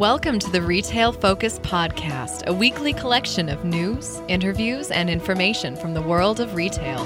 Welcome to the Retail Focus Podcast, a weekly collection of news, interviews, and information from the world of retail.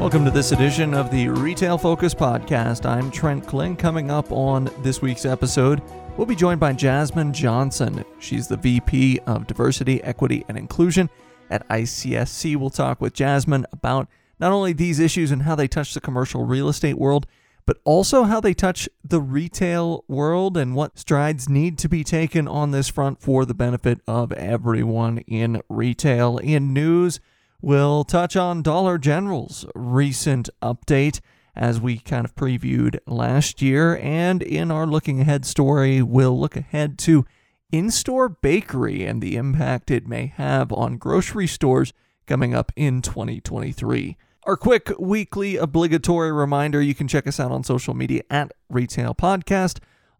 Welcome to this edition of the Retail Focus Podcast. I'm Trent Kling. Coming up on this week's episode, we'll be joined by Jazmen Johnson. She's the VP of Diversity, Equity, and Inclusion at ICSC. We'll talk with Jazmen about not only these issues and how they touch the commercial real estate world, but also how they touch the retail world and what strides need to be taken on this front for the benefit of everyone in retail. In news, we'll touch on Dollar General's recent update as we kind of previewed last year. And in our Looking Ahead story, we'll look ahead to in-store bakery and the impact it may have on grocery stores coming up in 2023. Our quick weekly obligatory reminder, you can check us out on social media at Retail Podcast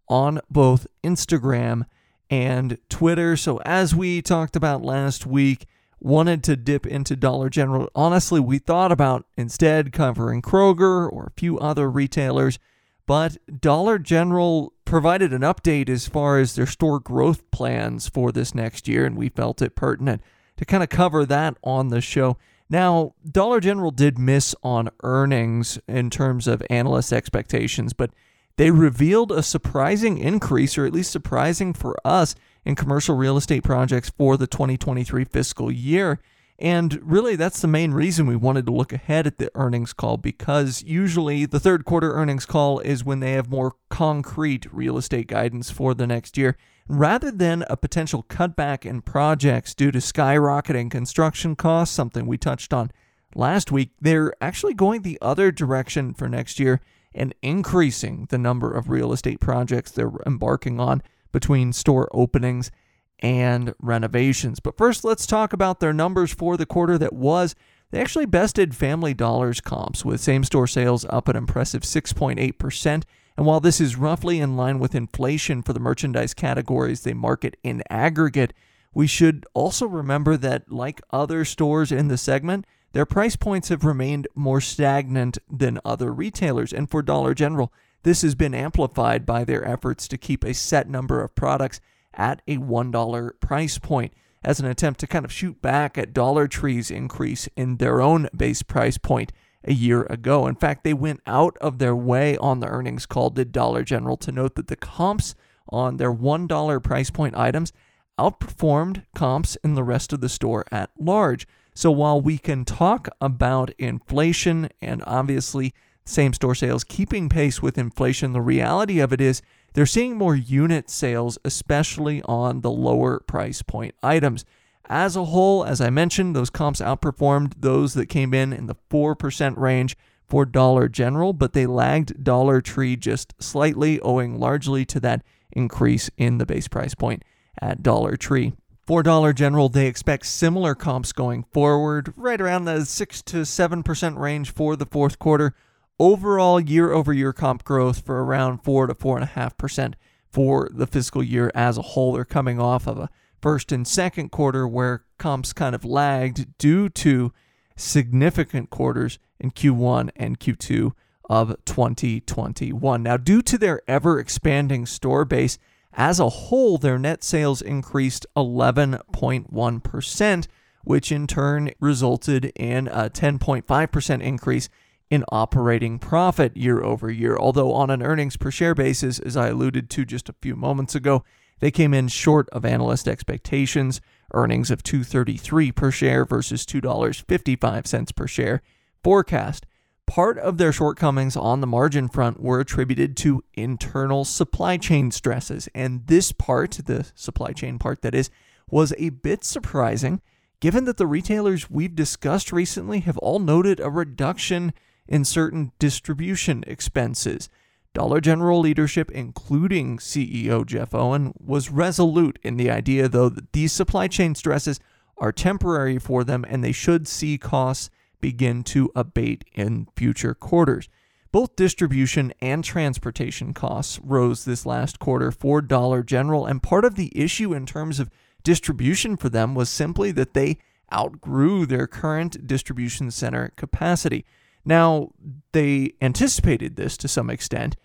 on both Instagram and Twitter. So as we talked about last week, wanted to dip into Dollar General. Honestly, we thought about instead covering Kroger or a few other retailers, but Dollar General provided an update as far as their store growth plans for this next year, and we felt it pertinent to kind of cover that on the show. Now, Dollar General did miss on earnings in terms of analyst expectations, but they revealed a surprising increase, or at least surprising for us, in commercial real estate projects for the 2023 fiscal year. And really, that's the main reason we wanted to look ahead at the earnings call, because usually the third quarter earnings call is when they have more concrete real estate guidance for the next year. Rather than a potential cutback in projects due to skyrocketing construction costs, something we touched on last week, they're actually going the other direction for next year and increasing the number of real estate projects they're embarking on between store openings and renovations. But first, let's talk about their numbers for the quarter that was. They actually bested Family Dollar's comps with same-store sales up an impressive 6.8%. And while this is roughly in line with inflation for the merchandise categories they market in aggregate, we should also remember that, like other stores in the segment, their price points have remained more stagnant than other retailers. And for Dollar General, this has been amplified by their efforts to keep a set number of products at a $1 price point as an attempt to kind of shoot back at Dollar Tree's increase in their own base price point a year ago. In fact, they went out of their way on the earnings call, did Dollar General, to note that the comps on their $1 price point items outperformed comps in the rest of the store at large. So while we can talk about inflation and obviously same-store sales keeping pace with inflation, the reality of it is they're seeing more unit sales, especially on the lower price point items. As a whole, as I mentioned, those comps outperformed those that came in the 4% range for Dollar General, but they lagged Dollar Tree just slightly, owing largely to that increase in the base price point at Dollar Tree. For Dollar General, they expect similar comps going forward, right around the 6 to 7% range for the fourth quarter. Overall year-over-year comp growth for around 4 to 4.5% for the fiscal year as a whole. They're coming off of a first and second quarter where comps kind of lagged due to significant quarters in Q1 and Q2 of 2021. Now, due to their ever-expanding store base, as a whole, their net sales increased 11.1%, which in turn resulted in a 10.5% increase in operating profit year over year, although on an earnings per share basis, as I alluded to just a few moments ago, they came in short of analyst expectations, earnings of $2.33 per share versus $2.55 per share forecast. Part of their shortcomings on the margin front were attributed to internal supply chain stresses, and this part, the supply chain part that is, was a bit surprising given that the retailers we've discussed recently have all noted a reduction in certain distribution expenses. Dollar General leadership, including CEO Jeff Owen, was resolute in the idea, though, that these supply chain stresses are temporary for them and they should see costs begin to abate in future quarters. Both distribution and transportation costs rose this last quarter for Dollar General, and part of the issue in terms of distribution for them was simply that they outgrew their current distribution center capacity. Now, they anticipated this to some extent.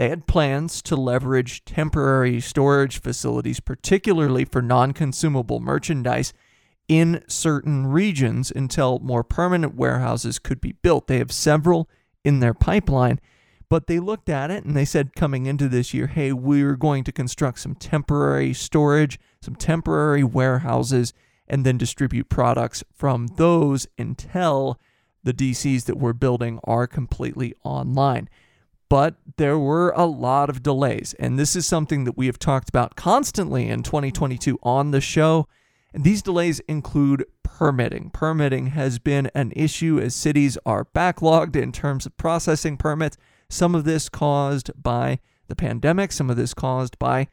They had plans to leverage temporary storage facilities, particularly for non-consumable merchandise, in certain regions until more permanent warehouses could be built. They have several in their pipeline, but they looked at it and they said coming into this year, hey, we're going to construct some temporary storage, some temporary warehouses, and then distribute products from those until the DCs that we're building are completely online. But there were a lot of delays, and this is something that we have talked about constantly in 2022 on the show. And these delays include permitting. Permitting has been an issue as cities are backlogged in terms of processing permits. Some of this caused by the pandemic, some of this caused by,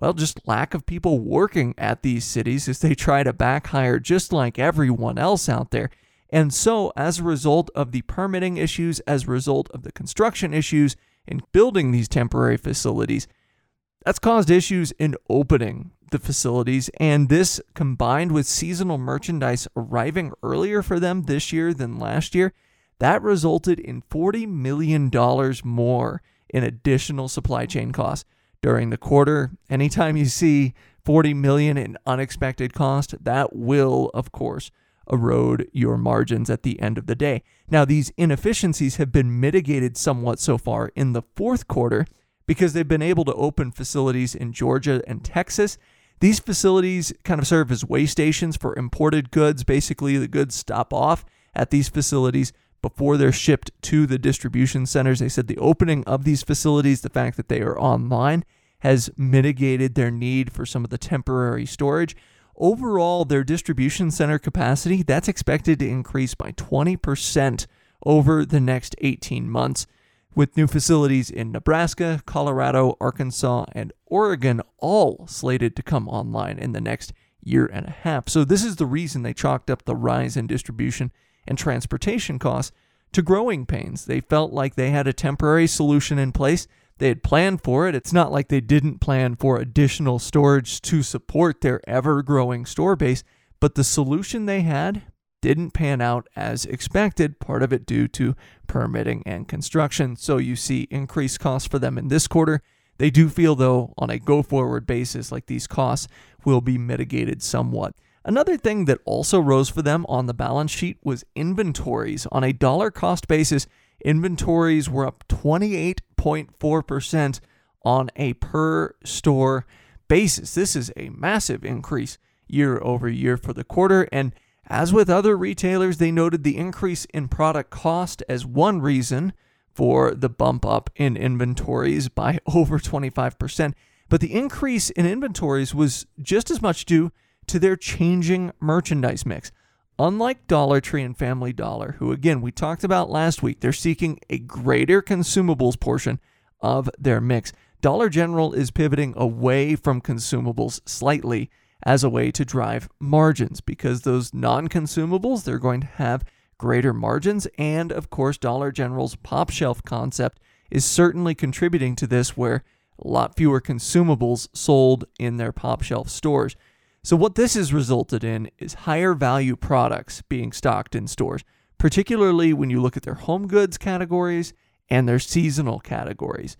well, just lack of people working at these cities as they try to back hire just like everyone else out there. And so as a result of the permitting issues, as a result of the construction issues in building these temporary facilities, that's caused issues in opening the facilities, and this combined with seasonal merchandise arriving earlier for them this year than last year, that resulted in $40 million more in additional supply chain costs during the quarter. Anytime you see $40 million in unexpected cost, that will, of course, erode your margins at the end of the day. Now, these inefficiencies have been mitigated somewhat so far in the fourth quarter, because they've been able to open facilities in Georgia and Texas. These facilities kind of serve as way stations for imported goods. Basically, the goods stop off at these facilities before they're shipped to the distribution centers. They said the opening of these facilities, the fact that they are online, has mitigated their need for some of the temporary storage. Overall, their distribution center capacity, that's expected to increase by 20% over the next 18 months. With new facilities in Nebraska, Colorado, Arkansas, and Oregon all slated to come online in the next year and a half. So this is the reason they chalked up the rise in distribution and transportation costs to growing pains. They felt like they had a temporary solution in place. They had planned for it. It's not like they didn't plan for additional storage to support their ever-growing store base, but the solution they had didn't pan out as expected, part of it due to permitting and construction. So you see increased costs for them in this quarter. They do feel, though, on a go-forward basis, like these costs will be mitigated somewhat. Another thing that also rose for them on the balance sheet was inventories. On a dollar cost basis, inventories were up 28.4% on a per-store basis. This is a massive increase year over year for the quarter, and as with other retailers, they noted the increase in product cost as one reason for the bump up in inventories by over 25%. But the increase in inventories was just as much due to their changing merchandise mix. Unlike Dollar Tree and Family Dollar, who, again, we talked about last week, they're seeking a greater consumables portion of their mix. Dollar General is pivoting away from consumables slightly as a way to drive margins, because those non-consumables, they're going to have greater margins. And of course, Dollar General's Pop Shelf concept is certainly contributing to this, where a lot fewer consumables sold in their Pop Shelf stores. So what this has resulted in is higher value products being stocked in stores, particularly when you look at their home goods categories and their seasonal categories.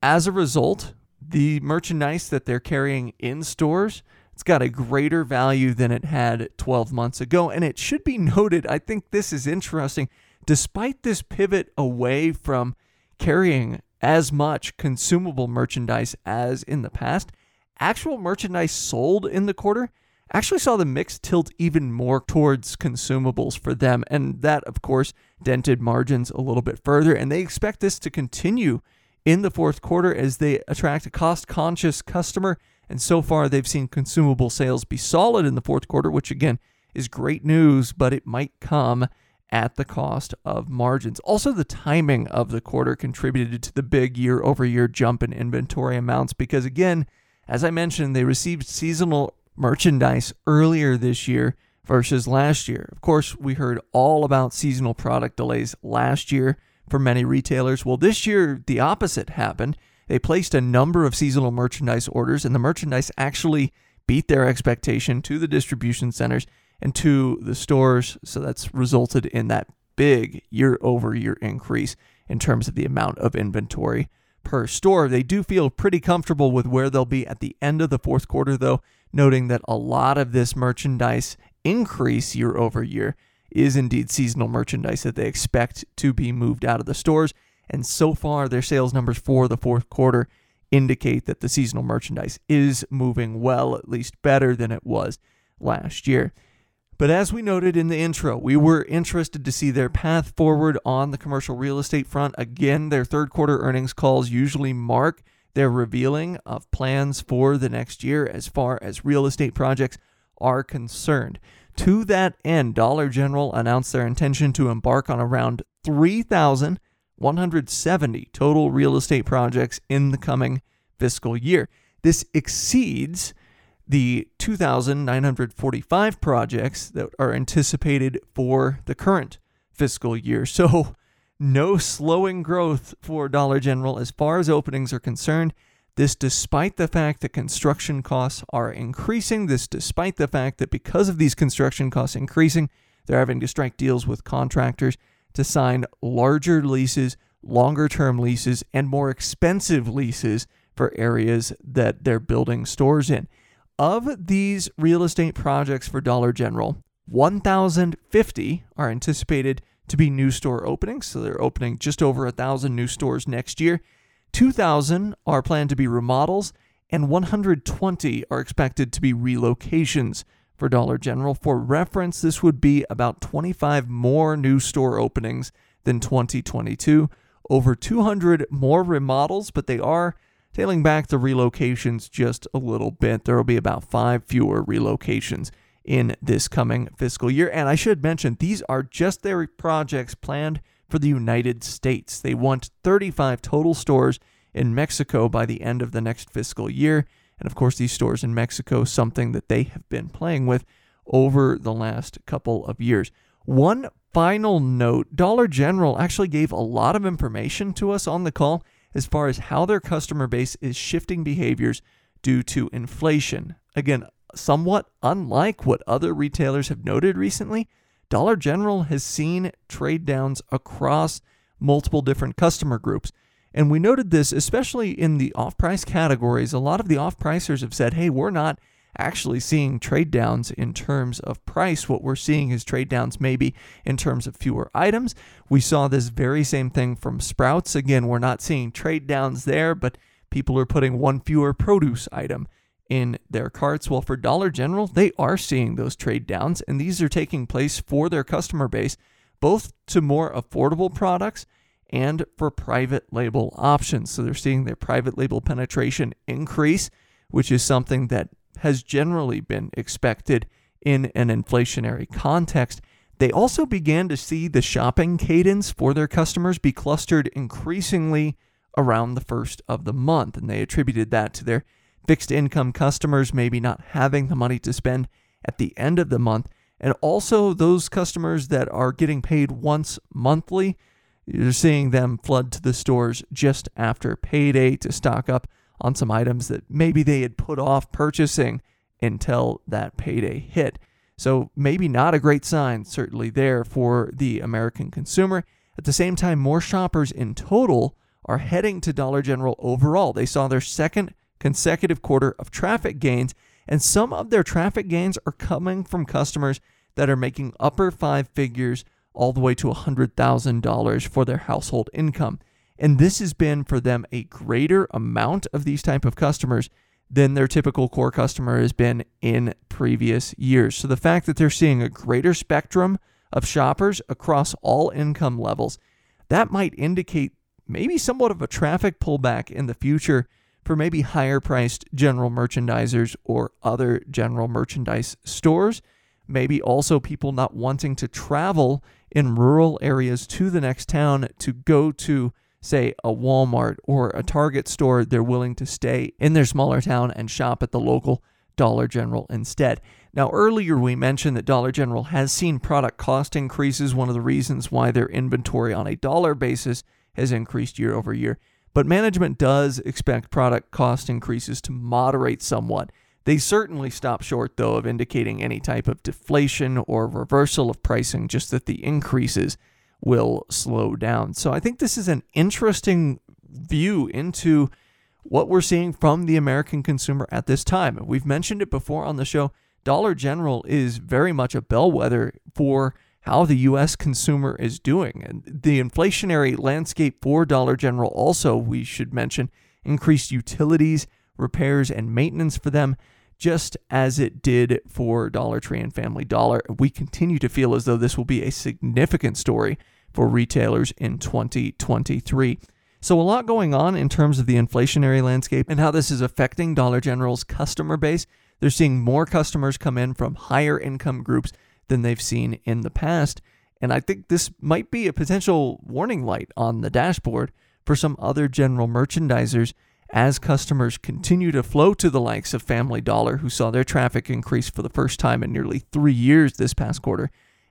As a result, the merchandise that they're carrying in stores, it's got a greater value than it had 12 months ago. And it should be noted, I think this is interesting, despite this pivot away from carrying as much consumable merchandise as in the past, actual merchandise sold in the quarter actually saw the mix tilt even more towards consumables for them. And that, of course, dented margins a little bit further. And they expect this to continue in the fourth quarter as they attract a cost-conscious customer. And so far, they've seen consumable sales be solid in the fourth quarter, which, again, is great news, but it might come at the cost of margins. Also, the timing of the quarter contributed to the big year-over-year jump in inventory amounts because, again, as I mentioned, they received seasonal merchandise earlier this year versus last year. Of course, we heard all about seasonal product delays last year for many retailers. Well, this year, the opposite happened. They placed a number of seasonal merchandise orders, and the merchandise actually beat their expectation to the distribution centers and to the stores. So that's resulted in that big year-over-year increase in terms of the amount of inventory per store. They do feel pretty comfortable with where they'll be at the end of the fourth quarter, though, noting that a lot of this merchandise increase year over year is indeed seasonal merchandise that they expect to be moved out of the stores. And so far, their sales numbers for the fourth quarter indicate that the seasonal merchandise is moving well, at least better than it was last year. But as we noted in the intro, we were interested to see their path forward on the commercial real estate front. Again, their third quarter earnings calls usually mark their revealing of plans for the next year as far as real estate projects are concerned. To that end, Dollar General announced their intention to embark on around 3,170 total real estate projects in the coming fiscal year. This exceeds the 2,945 projects that are anticipated for the current fiscal year. So no slowing growth for Dollar General as far as openings are concerned. This despite the fact that construction costs are increasing. This despite the fact that because of these construction costs increasing, they're having to strike deals with contractors to sign larger leases, longer-term leases, and more expensive leases for areas that they're building stores in. Of these real estate projects for Dollar General, 1,050 are anticipated to be new store openings, so they're opening just over 1,000 new stores next year. 2,000 are planned to be remodels, and 120 are expected to be relocations for Dollar General. For reference, this would be about 25 more new store openings than 2022, over 200 more remodels, but they are tailing back the relocations just a little bit. There will be about 5 fewer relocations in this coming fiscal year. And I should mention, these are just their projects planned for the United States. They want 35 total stores in Mexico by the end of the next fiscal year. And of course, these stores in Mexico, something that they have been playing with over the last couple of years. One final note, Dollar General actually gave a lot of information to us on the call as far as how their customer base is shifting behaviors due to inflation. Again, somewhat unlike what other retailers have noted recently, Dollar General has seen trade downs across multiple different customer groups. And we noted this, especially in the off-price categories. A lot of the off-pricers have said, hey, we're not actually seeing trade downs in terms of price. What we're seeing is trade downs maybe in terms of fewer items. We saw this very same thing from Sprouts. Again, we're not seeing trade downs there, but people are putting one fewer produce item in their carts. Well, for Dollar General, they are seeing those trade downs, and these are taking place for their customer base, both to more affordable products and for private label options. So they're seeing their private label penetration increase, which is something that has generally been expected in an inflationary context. They also began to see the shopping cadence for their customers be clustered increasingly around the first of the month, and they attributed that to their fixed income customers maybe not having the money to spend at the end of the month, and also those customers that are getting paid once monthly. You're seeing them flood to the stores just after payday to stock up on some items that maybe they had put off purchasing until that payday hit. So maybe not a great sign, certainly there for the American consumer. At the same time, more shoppers in total are heading to Dollar General overall. They saw their second consecutive quarter of traffic gains, and some of their traffic gains are coming from customers that are making upper 5 figures all the way to $100,000 for their household income. And this has been for them a greater amount of these type of customers than their typical core customer has been in previous years. So the fact that they're seeing a greater spectrum of shoppers across all income levels, that might indicate maybe somewhat of a traffic pullback in the future for maybe higher priced general merchandisers or other general merchandise stores. Maybe also people not wanting to travel in rural areas to the next town to go to, say, a Walmart or a Target store. They're willing to stay in their smaller town and shop at the local Dollar General instead. Now, earlier we mentioned that Dollar General has seen product cost increases, one of the reasons why their inventory on a dollar basis has increased year over year. But management does expect product cost increases to moderate somewhat. They certainly stop short, though, of indicating any type of deflation or reversal of pricing, just that the increases will slow down. So I think this is an interesting view into what we're seeing from the American consumer at this time. We've mentioned it before on the show. Dollar General is very much a bellwether for how the U.S. consumer is doing. And the inflationary landscape for Dollar General also, we should mention, increased utilities, repairs, and maintenance for them, just as it did for Dollar Tree and Family Dollar. We continue to feel as though this will be a significant story for retailers in 2023. So a lot going on in terms of the inflationary landscape and how this is affecting Dollar General's customer base. They're seeing more customers come in from higher income groups than they've seen in the past. And I think this might be a potential warning light on the dashboard for some other general merchandisers as customers continue to flow to the likes of Family Dollar, who saw their traffic increase for the first time in nearly 3 years this past quarter,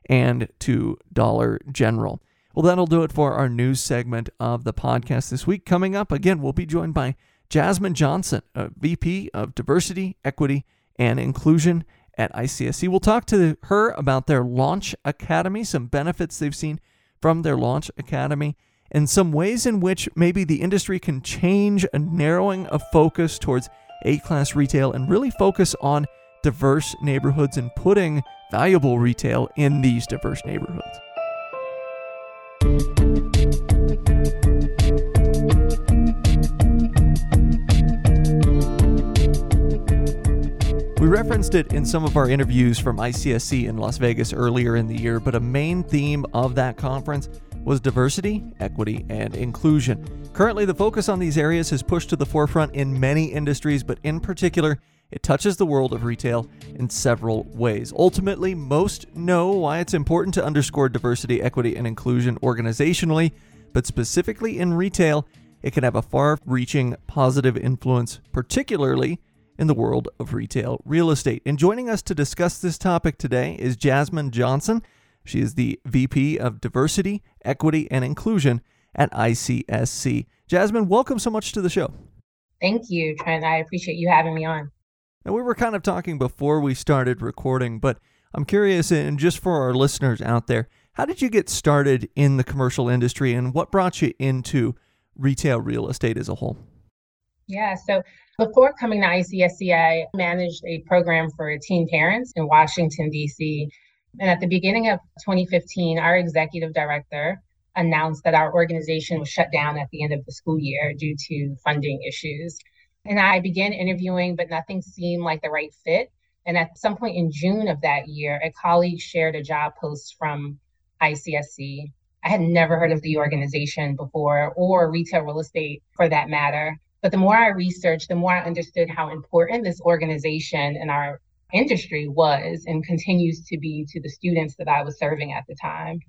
and to Dollar General. Well, that'll do it for our news segment of the podcast this week. Coming up, again, we'll be joined by Jazmen Johnson, a VP of Diversity, Equity, and Inclusion at ICSC. We'll talk to her about their Launch Academy, some benefits they've seen from their Launch Academy, and some ways in which maybe the industry can change a narrowing of focus towards A-class retail and really focus on diverse neighborhoods and putting valuable retail in these diverse neighborhoods. We referenced it in some of our interviews from ICSC in Las Vegas earlier in the year, but a main theme of that conference was diversity, equity, and inclusion. Currently, the focus on these areas is pushed to the forefront in many industries, but in particular, it touches the world of retail in several ways. Ultimately, most know why it's important to underscore diversity, equity, and inclusion organizationally, but specifically in retail, it can have a far-reaching positive influence, particularly in the world of retail real estate. And joining us to discuss this topic today is Jazmen Johnson. She is the VP of Diversity, Equity, and Inclusion at ICSC. Jazmen, welcome so much to the show. Thank you, Trent. I appreciate you having me on. Now, we were kind of talking before we started recording, but I'm curious, and just for our listeners out there, how did you get started in the commercial industry and what brought you into retail real estate as a whole? Yeah, so before coming to ICSC, I managed a program for teen parents in Washington, D.C. And at the beginning of 2015, our executive director announced that our organization was shut down at the end of the school year due to funding issues. And I began interviewing, but nothing seemed like the right fit. And at some point in June of that year, a colleague shared a job post from ICSC. I had never heard of the organization before, or retail real estate for that matter. But the more I researched, the more I understood how important this organization and our industry was and continues to be to the students that I was serving at the time.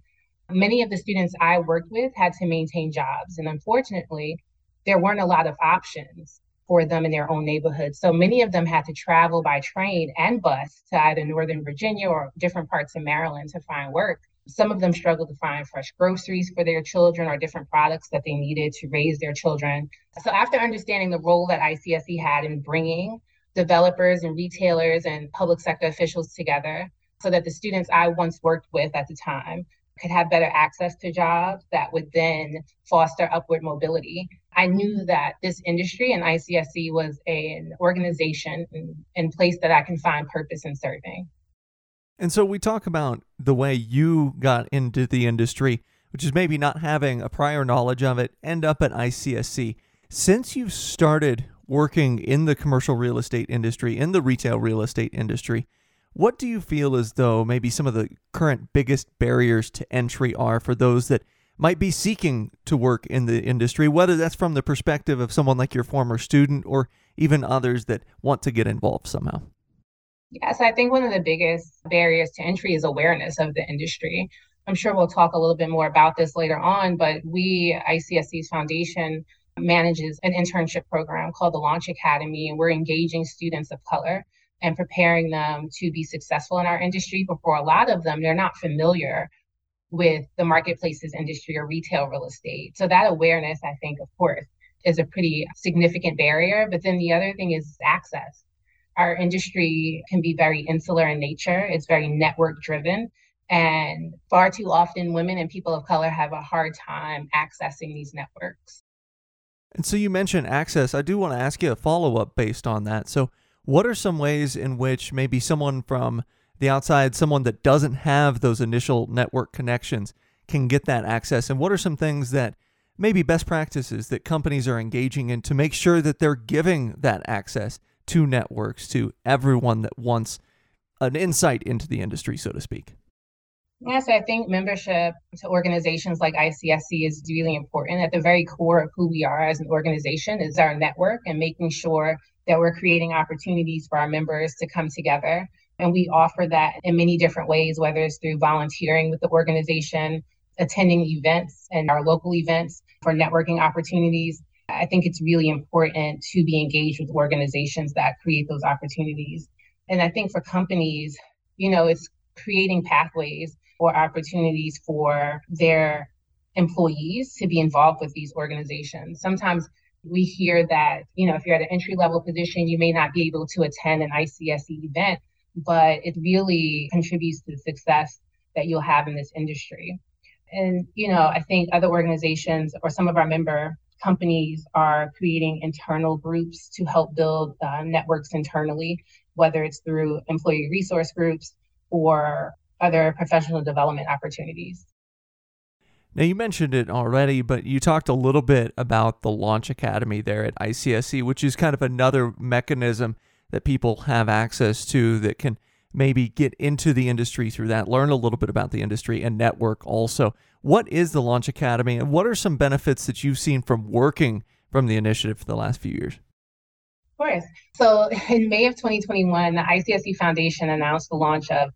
Many of the students I worked with had to maintain jobs, and unfortunately, there weren't a lot of options for them in their own neighborhood. So many of them had to travel by train and bus to either Northern Virginia or different parts of Maryland to find work. Some of them struggled to find fresh groceries for their children or different products that they needed to raise their children. So after understanding the role that ICSC had in bringing developers and retailers and public sector officials together so that the students I once worked with at the time could have better access to jobs that would then foster upward mobility, I knew that this industry and ICSC was an organization and place that I can find purpose in serving. And so we talk about the way you got into the industry, which is maybe not having a prior knowledge of it, end up at ICSC. Since you've started working in the commercial real estate industry, in the retail real estate industry, what do you feel as though maybe some of the current biggest barriers to entry are for those that might be seeking to work in the industry, whether that's from the perspective of someone like your former student or even others that want to get involved somehow? Yes, I think one of the biggest barriers to entry is awareness of the industry. I'm sure we'll talk a little bit more about this later on, but we, ICSC's foundation, manages an internship program called the Launch Academy, and we're engaging students of color and preparing them to be successful in our industry. Before a lot of them, they're not familiar with the marketplaces industry or retail real estate. So that awareness, I think, of course, is a pretty significant barrier. But then the other thing is access. Our industry can be very insular in nature. It's very network driven. And far too often, women and people of color have a hard time accessing these networks. And so you mentioned access. I do want to ask you a follow-up based on that. So what are some ways in which maybe someone from the outside, someone that doesn't have those initial network connections, can get that access? And what are some things that maybe best practices that companies are engaging in to make sure that they're giving that access to networks, to everyone that wants an insight into the industry, so to speak? Yes, I think membership to organizations like ICSC is really important. At the very core of who we are as an organization is our network and making sure that we're creating opportunities for our members to come together. And we offer that in many different ways, whether it's through volunteering with the organization, attending events and our local events for networking opportunities. I think it's really important to be engaged with organizations that create those opportunities. And I think for companies, you know, it's creating pathways or opportunities for their employees to be involved with these organizations. Sometimes we hear that, you know, if you're at an entry-level position, you may not be able to attend an ICSC event, but it really contributes to the success that you'll have in this industry. And, you know, I think other organizations or some of our member companies are creating internal groups to help build networks internally, whether it's through employee resource groups or other professional development opportunities. Now, you mentioned it already, but you talked a little bit about the Launch Academy there at ICSC, which is kind of another mechanism that people have access to that can maybe get into the industry through that, learn a little bit about the industry and network also. What is the Launch Academy and what are some benefits that you've seen from working from the initiative for the last few years? Of course. So in May of 2021, the ICSC Foundation announced the launch of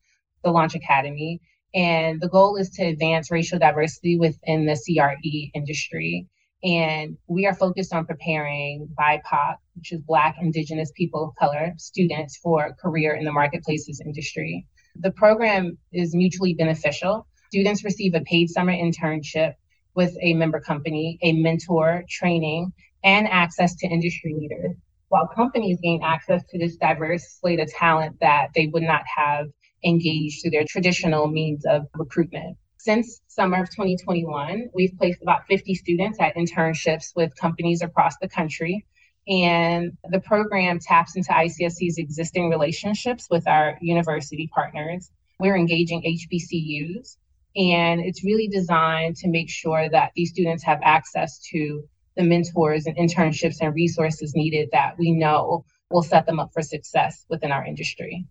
the Launch Academy, and the goal is to advance racial diversity within the CRE industry. And we are focused on preparing BIPOC, which is Black, Indigenous, people of color students for a career in the marketplaces industry. The program is mutually beneficial. Students receive a paid summer internship with a member company, a mentor, training, and access to industry leaders, while companies gain access to this diverse slate of talent that they would not have engaged through their traditional means of recruitment. Since summer of 2021, we've placed about 50 students at internships with companies across the country. And the program taps into ICSC's existing relationships with our university partners. We're engaging HBCUs, and it's really designed to make sure that these students have access to the mentors and internships and resources needed that we know will set them up for success within our industry.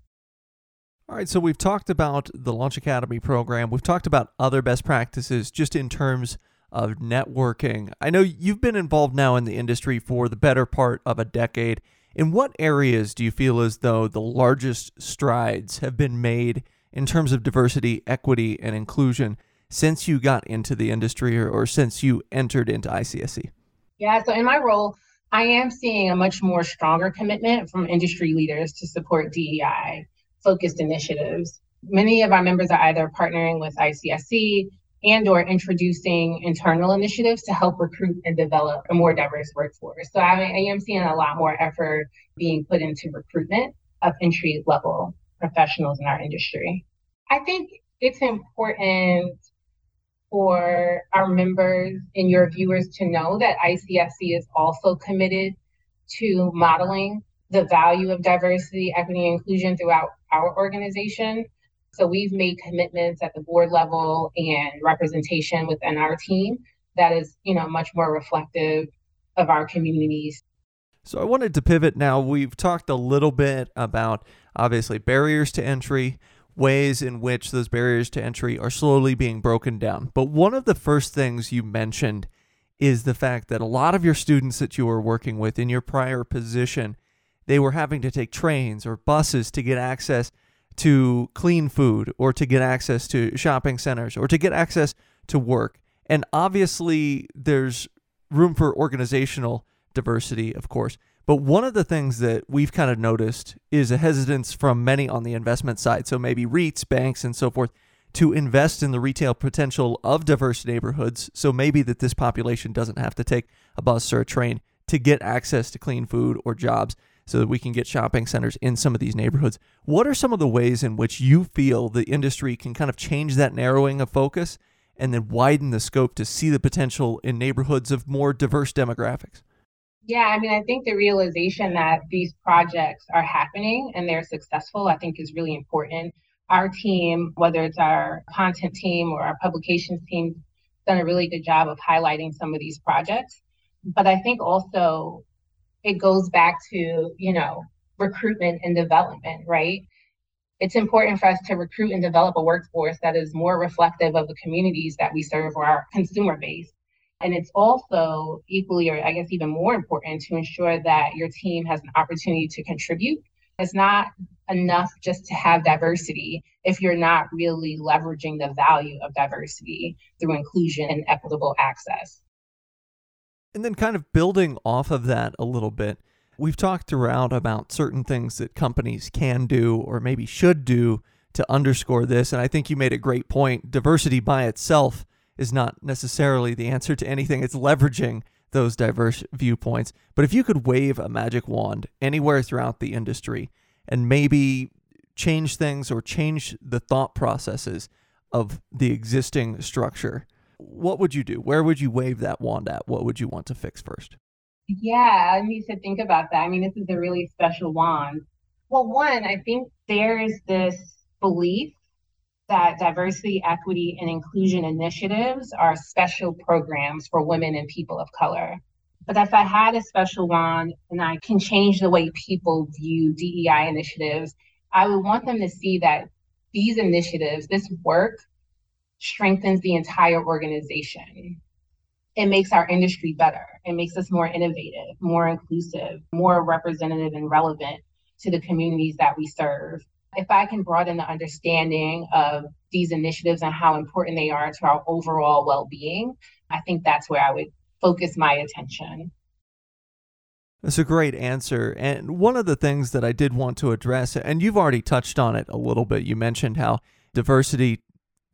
All right, so we've talked about the Launch Academy program. We've talked about other best practices just in terms of networking. I know you've been involved now in the industry for the better part of a decade. In what areas do you feel as though the largest strides have been made in terms of diversity, equity, and inclusion since you got into the industry or since you entered into ICSC? Yeah, so in my role, I am seeing a much more stronger commitment from industry leaders to support DEI focused initiatives. Many of our members are either partnering with ICSC and or introducing internal initiatives to help recruit and develop a more diverse workforce. So I am seeing a lot more effort being put into recruitment of entry level professionals in our industry. I think it's important for our members and your viewers to know that ICSC is also committed to modeling the value of diversity, equity, and inclusion throughout our organization. So we've made commitments at the board level and representation within our team that is, you know, much more reflective of our communities. So I wanted to pivot now. We've talked a little bit about, obviously, barriers to entry, ways in which those barriers to entry are slowly being broken down. But one of the first things you mentioned is the fact that a lot of your students that you were working with in your prior position, they were having to take trains or buses to get access to clean food or to get access to shopping centers or to get access to work. And obviously there's room for organizational diversity, of course. But one of the things that we've kind of noticed is a hesitance from many on the investment side, so maybe REITs, banks, and so forth, to invest in the retail potential of diverse neighborhoods, so maybe that this population doesn't have to take a bus or a train to get access to clean food or jobs, so that we can get shopping centers in some of these neighborhoods. What are some of the ways in which you feel the industry can kind of change that narrowing of focus and then widen the scope to see the potential in neighborhoods of more diverse demographics? Yeah, I mean, I think the realization that these projects are happening and they're successful, I think is really important. Our team, whether it's our content team or our publications team, done a really good job of highlighting some of these projects. But I think also it goes back to, you know, recruitment and development, right? It's important for us to recruit and develop a workforce that is more reflective of the communities that we serve or our consumer base. And it's also equally, or I guess even more important, to ensure that your team has an opportunity to contribute. It's not enough just to have diversity if you're not really leveraging the value of diversity through inclusion and equitable access. And then kind of building off of that a little bit, we've talked throughout about certain things that companies can do or maybe should do to underscore this. And I think you made a great point. Diversity by itself is not necessarily the answer to anything. It's leveraging those diverse viewpoints. But if you could wave a magic wand anywhere throughout the industry and maybe change things or change the thought processes of the existing structure, what would you do? Where would you wave that wand at? What would you want to fix first? Yeah, I need to think about that. I mean, this is a really special wand. Well, one, I think there's this belief that diversity, equity, and inclusion initiatives are special programs for women and people of color. But if I had a special wand and I can change the way people view DEI initiatives, I would want them to see that these initiatives, this work, strengthens the entire organization. It makes our industry better. It makes us more innovative, more inclusive, more representative and relevant to the communities that we serve. If I can broaden the understanding of these initiatives and how important they are to our overall well-being, I think that's where I would focus my attention. That's a great answer. And one of the things that I did want to address, and you've already touched on it a little bit, you mentioned how diversity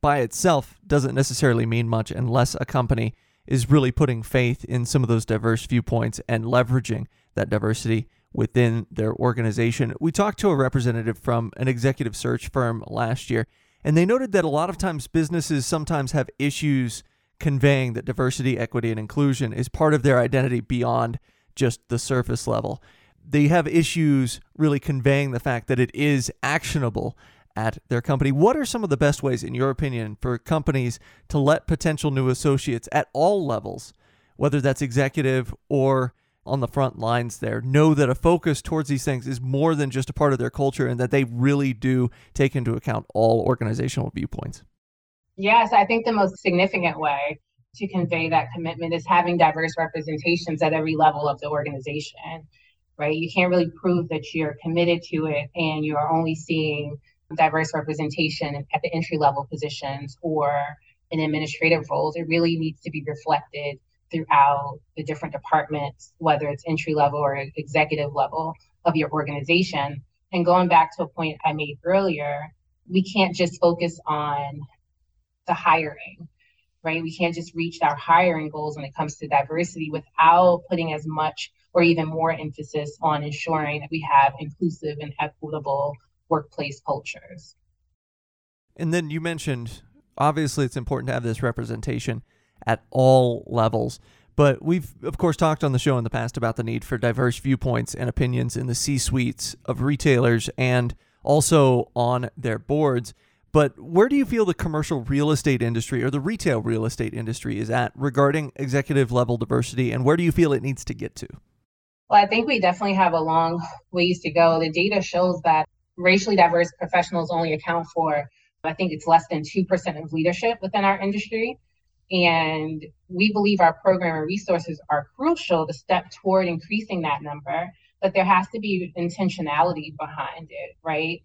by itself doesn't necessarily mean much unless a company is really putting faith in some of those diverse viewpoints and leveraging that diversity within their organization. We talked to a representative from an executive search firm last year, and they noted that a lot of times businesses sometimes have issues conveying that diversity, equity, and inclusion is part of their identity beyond just the surface level. They have issues really conveying the fact that it is actionable at their company. What are some of the best ways, in your opinion, for companies to let potential new associates at all levels, whether that's executive or on the front lines there, know that a focus towards these things is more than just a part of their culture and that they really do take into account all organizational viewpoints? Yes, I think the most significant way to convey that commitment is having diverse representations at every level of the organization, right? You can't really prove that you're committed to it and you're only seeing diverse representation at the entry-level positions or in administrative roles. It really needs to be reflected throughout the different departments, whether it's entry level or executive level of your organization. And going back to a point I made earlier, we can't just focus on the hiring, right? We can't just reach our hiring goals when it comes to diversity without putting as much or even more emphasis on ensuring that we have inclusive and equitable workplace cultures. And then you mentioned, obviously, it's important to have this representation at all levels. But we've, of course, talked on the show in the past about the need for diverse viewpoints and opinions in the C-suites of retailers and also on their boards. But where do you feel the commercial real estate industry or the retail real estate industry is at regarding executive level diversity, and where do you feel it needs to get to? Well, I think we definitely have a long ways to go. The data shows that racially diverse professionals only account for, I think it's less than 2% of leadership within our industry. And we believe our program and resources are crucial to step toward increasing that number, but there has to be intentionality behind it, right?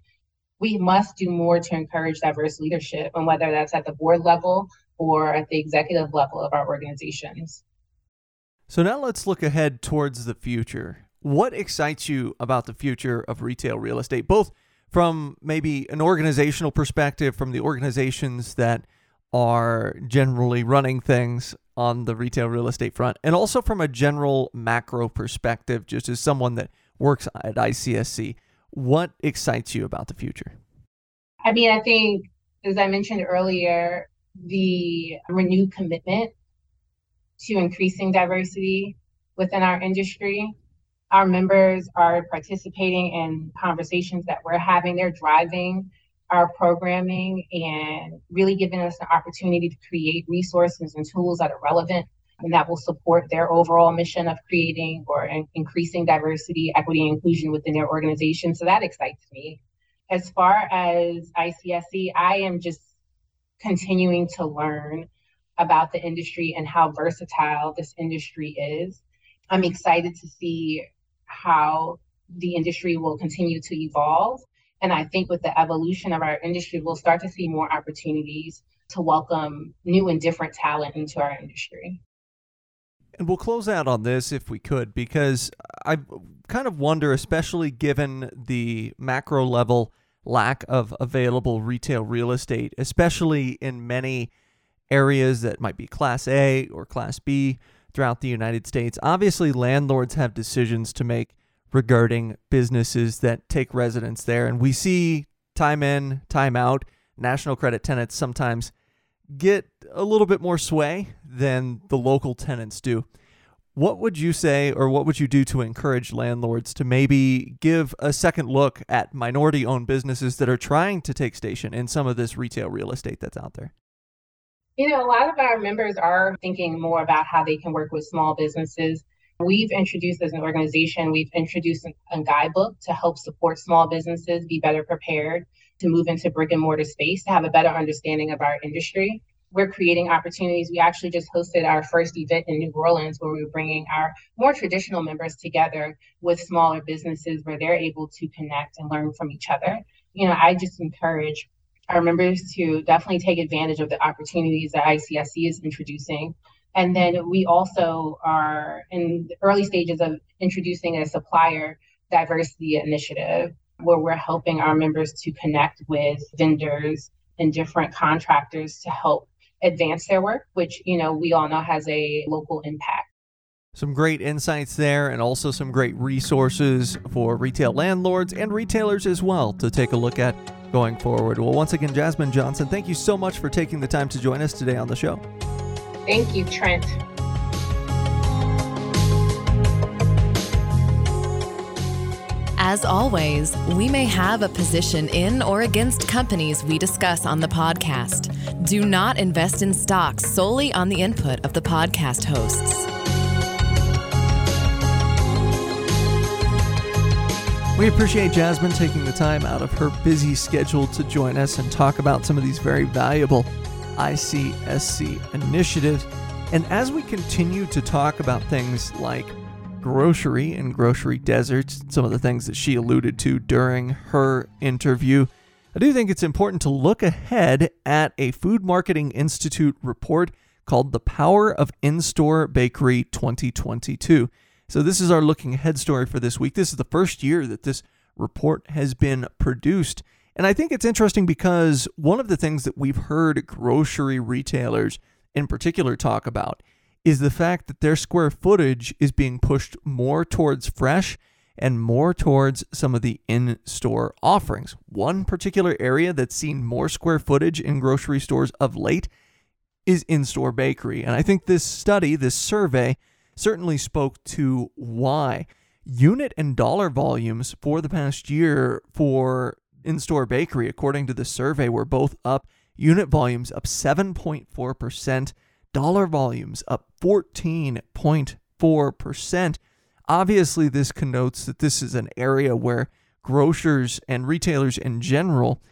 We must do more to encourage diverse leadership, and whether that's at the board level or at the executive level of our organizations. So now let's look ahead towards the future. What excites you about the future of retail real estate, both from maybe an organizational perspective, from the organizations that are generally running things on the retail real estate front, and also from a general macro perspective, just as someone that works at ICSC, what excites you about the future? I mean, I think, as I mentioned earlier, the renewed commitment to increasing diversity within our industry. Our members are participating in conversations that we're having. They're driving our programming and really giving us an opportunity to create resources and tools that are relevant and that will support their overall mission of creating or increasing diversity, equity, and inclusion within their organization. So that excites me. As far as ICSC, I am just continuing to learn about the industry and how versatile this industry is. I'm excited to see how the industry will continue to evolve. And I think with the evolution of our industry, we'll start to see more opportunities to welcome new and different talent into our industry. And we'll close out on this if we could, because I kind of wonder, especially given the macro level lack of available retail real estate, especially in many areas that might be Class A or Class B throughout the United States. Obviously, landlords have decisions to make regarding businesses that take residents there. And we see time in, time out, national credit tenants sometimes get a little bit more sway than the local tenants do. What would you say, or what would you do to encourage landlords to maybe give a second look at minority-owned businesses that are trying to take station in some of this retail real estate that's out there? You know, a lot of our members are thinking more about how they can work with small businesses. We've introduced, as an organization, a guidebook to help support small businesses be better prepared to move into brick and mortar space, to have a better understanding of our industry. We're creating opportunities. We actually just hosted our first event in New Orleans where we were bringing our more traditional members together with smaller businesses where they're able to connect and learn from each other. You know, I just encourage our members to definitely take advantage of the opportunities that ICSC is introducing. And then we also are in the early stages of introducing a supplier diversity initiative where we're helping our members to connect with vendors and different contractors to help advance their work, which, you know, we all know has a local impact. Some great insights there, and also some great resources for retail landlords and retailers as well to take a look at going forward. Well, once again, Jazmen Johnson, thank you so much for taking the time to join us today on the show. Thank you, Trent. As always, we may have a position in or against companies we discuss on the podcast. Do not invest in stocks solely on the input of the podcast hosts. We appreciate Jazmen taking the time out of her busy schedule to join us and talk about some of these very valuable ICSC initiatives. And as we continue to talk about things like grocery and grocery deserts, some of the things that she alluded to during her interview, I do think it's important to look ahead at a Food Marketing Institute report called The Power of In-Store Bakery 2022. So this is our looking ahead story for this week. This is the first year that this report has been produced. And I think it's interesting because one of the things that we've heard grocery retailers in particular talk about is the fact that their square footage is being pushed more towards fresh and more towards some of the in-store offerings. One particular area that's seen more square footage in grocery stores of late is in-store bakery. And I think this study, this survey, certainly spoke to why. Unit and dollar volumes for the past year for in-store bakery, according to the survey, were both up. Unit volumes up 7.4%. Dollar volumes up 14.4%. Obviously, this connotes that this is an area where grocers and retailers in general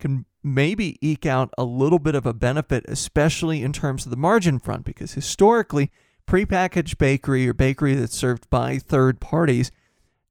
can maybe eke out a little bit of a benefit, especially in terms of the margin front, because historically, prepackaged bakery or bakery that's served by third parties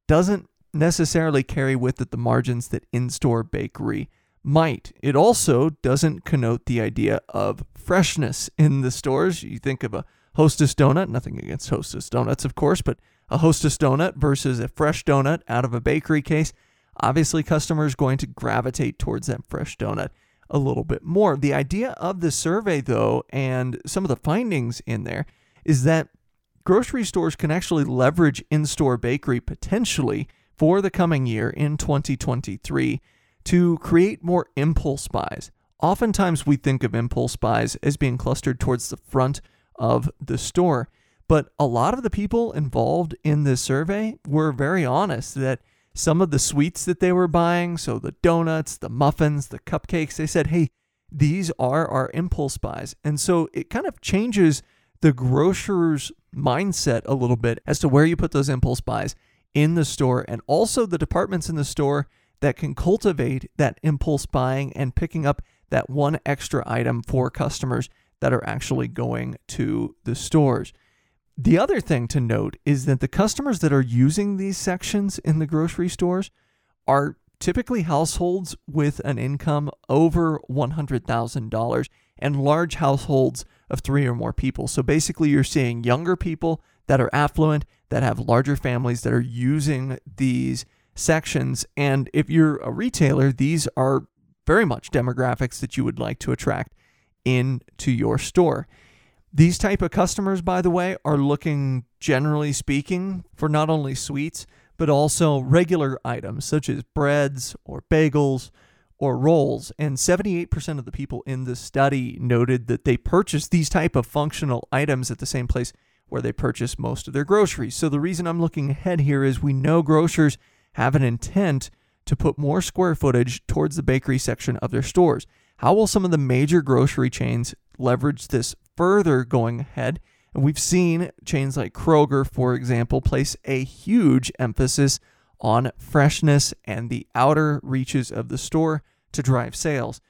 doesn't necessarily carry with it the margins that in-store bakery might. It also doesn't connote the idea of freshness in the stores. You think of a Hostess donut, nothing against Hostess donuts, of course, but a Hostess donut versus a fresh donut out of a bakery case, obviously customers going to gravitate towards that fresh donut a little bit more. The idea of the survey, though, and some of the findings in there is that grocery stores can actually leverage in-store bakery potentially for the coming year in 2023 to create more impulse buys. Oftentimes we think of impulse buys as being clustered towards the front of the store, But a lot of the people involved in this survey were very honest that some of the sweets that they were buying, so the donuts, the muffins, the cupcakes, they said, hey, these are our impulse buys. And so it kind of changes the grocer's mindset a little bit as to where you put those impulse buys in the store, and also the departments in the store that can cultivate that impulse buying and picking up that one extra item for customers that are actually going to the stores. The other thing to note is that the customers that are using these sections in the grocery stores are typically households with an income over $100,000 and large households of three or more people. So basically you're seeing younger people that are affluent, that have larger families that are using these sections. And if you're a retailer, these are very much demographics that you would like to attract into your store. These type of customers, by the way, are looking, generally speaking, for not only sweets, but also regular items such as breads or bagels or rolls. And 78% of the people in this study noted that they purchased these type of functional items at the same place where they purchase most of their groceries. So the reason I'm looking ahead here is we know grocers have an intent to put more square footage towards the bakery section of their stores. How will some of the major grocery chains leverage this further going ahead? And we've seen chains like Kroger, for example, place a huge emphasis on freshness and the outer reaches of the store to drive sales.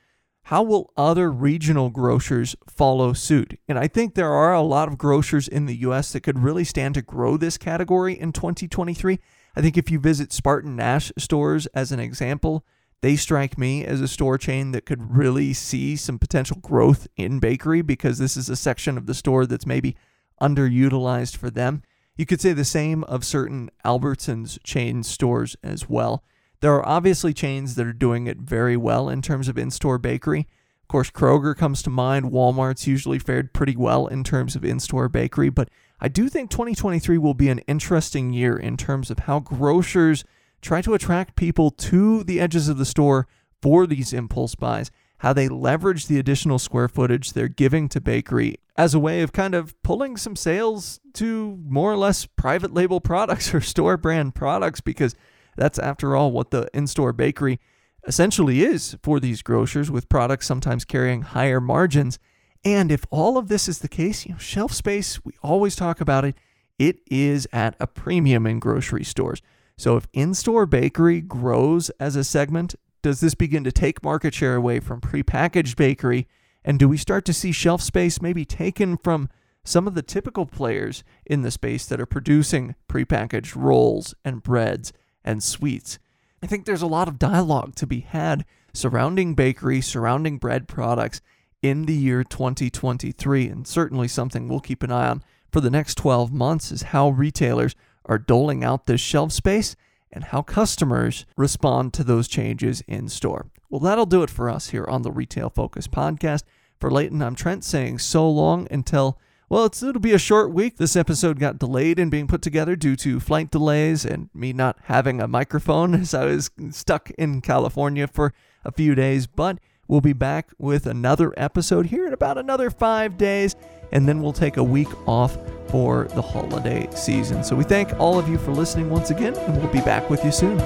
How will other regional grocers follow suit? And I think there are a lot of grocers in the U.S. that could really stand to grow this category in 2023. I think if you visit Spartan Nash stores as an example, they strike me as a store chain that could really see some potential growth in bakery, because this is a section of the store that's maybe underutilized for them. You could say the same of certain Albertsons chain stores as well. There are obviously chains that are doing it very well in terms of in-store bakery. Of course, Kroger comes to mind. Walmart's usually fared pretty well in terms of in-store bakery, but I do think 2023 will be an interesting year in terms of how grocers try to attract people to the edges of the store for these impulse buys, how they leverage the additional square footage they're giving to bakery as a way of kind of pulling some sales to more or less private label products or store brand products, because that's, after all, what the in-store bakery essentially is for these grocers, with products sometimes carrying higher margins. And if all of this is the case, you know, shelf space, we always talk about it, it is at a premium in grocery stores. So if in-store bakery grows as a segment, does this begin to take market share away from prepackaged bakery? And do we start to see shelf space maybe taken from some of the typical players in the space that are producing prepackaged rolls and breads and sweets? I think there's a lot of dialogue to be had surrounding bakery, surrounding bread products in the year 2023, and certainly something we'll keep an eye on for the next 12 months is how retailers are doling out this shelf space and how customers respond to those changes in store. Well, that'll do it for us here on the Retail Focus Podcast. For Leighton, I'm Trent, saying so long until... well, it'll be a short week. This episode got delayed in being put together due to flight delays and me not having a microphone as I was stuck in California for a few days. But we'll be back with another episode here in about another 5 days, and then we'll take a week off for the holiday season. So we thank all of you for listening once again, and we'll be back with you soon.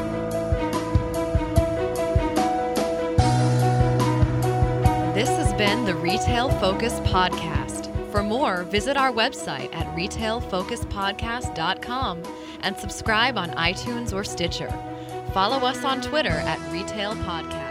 This has been the Retail Focus Podcast. For more, visit our website at retailfocuspodcast.com and subscribe on iTunes or Stitcher. Follow us on Twitter at Retail Podcast.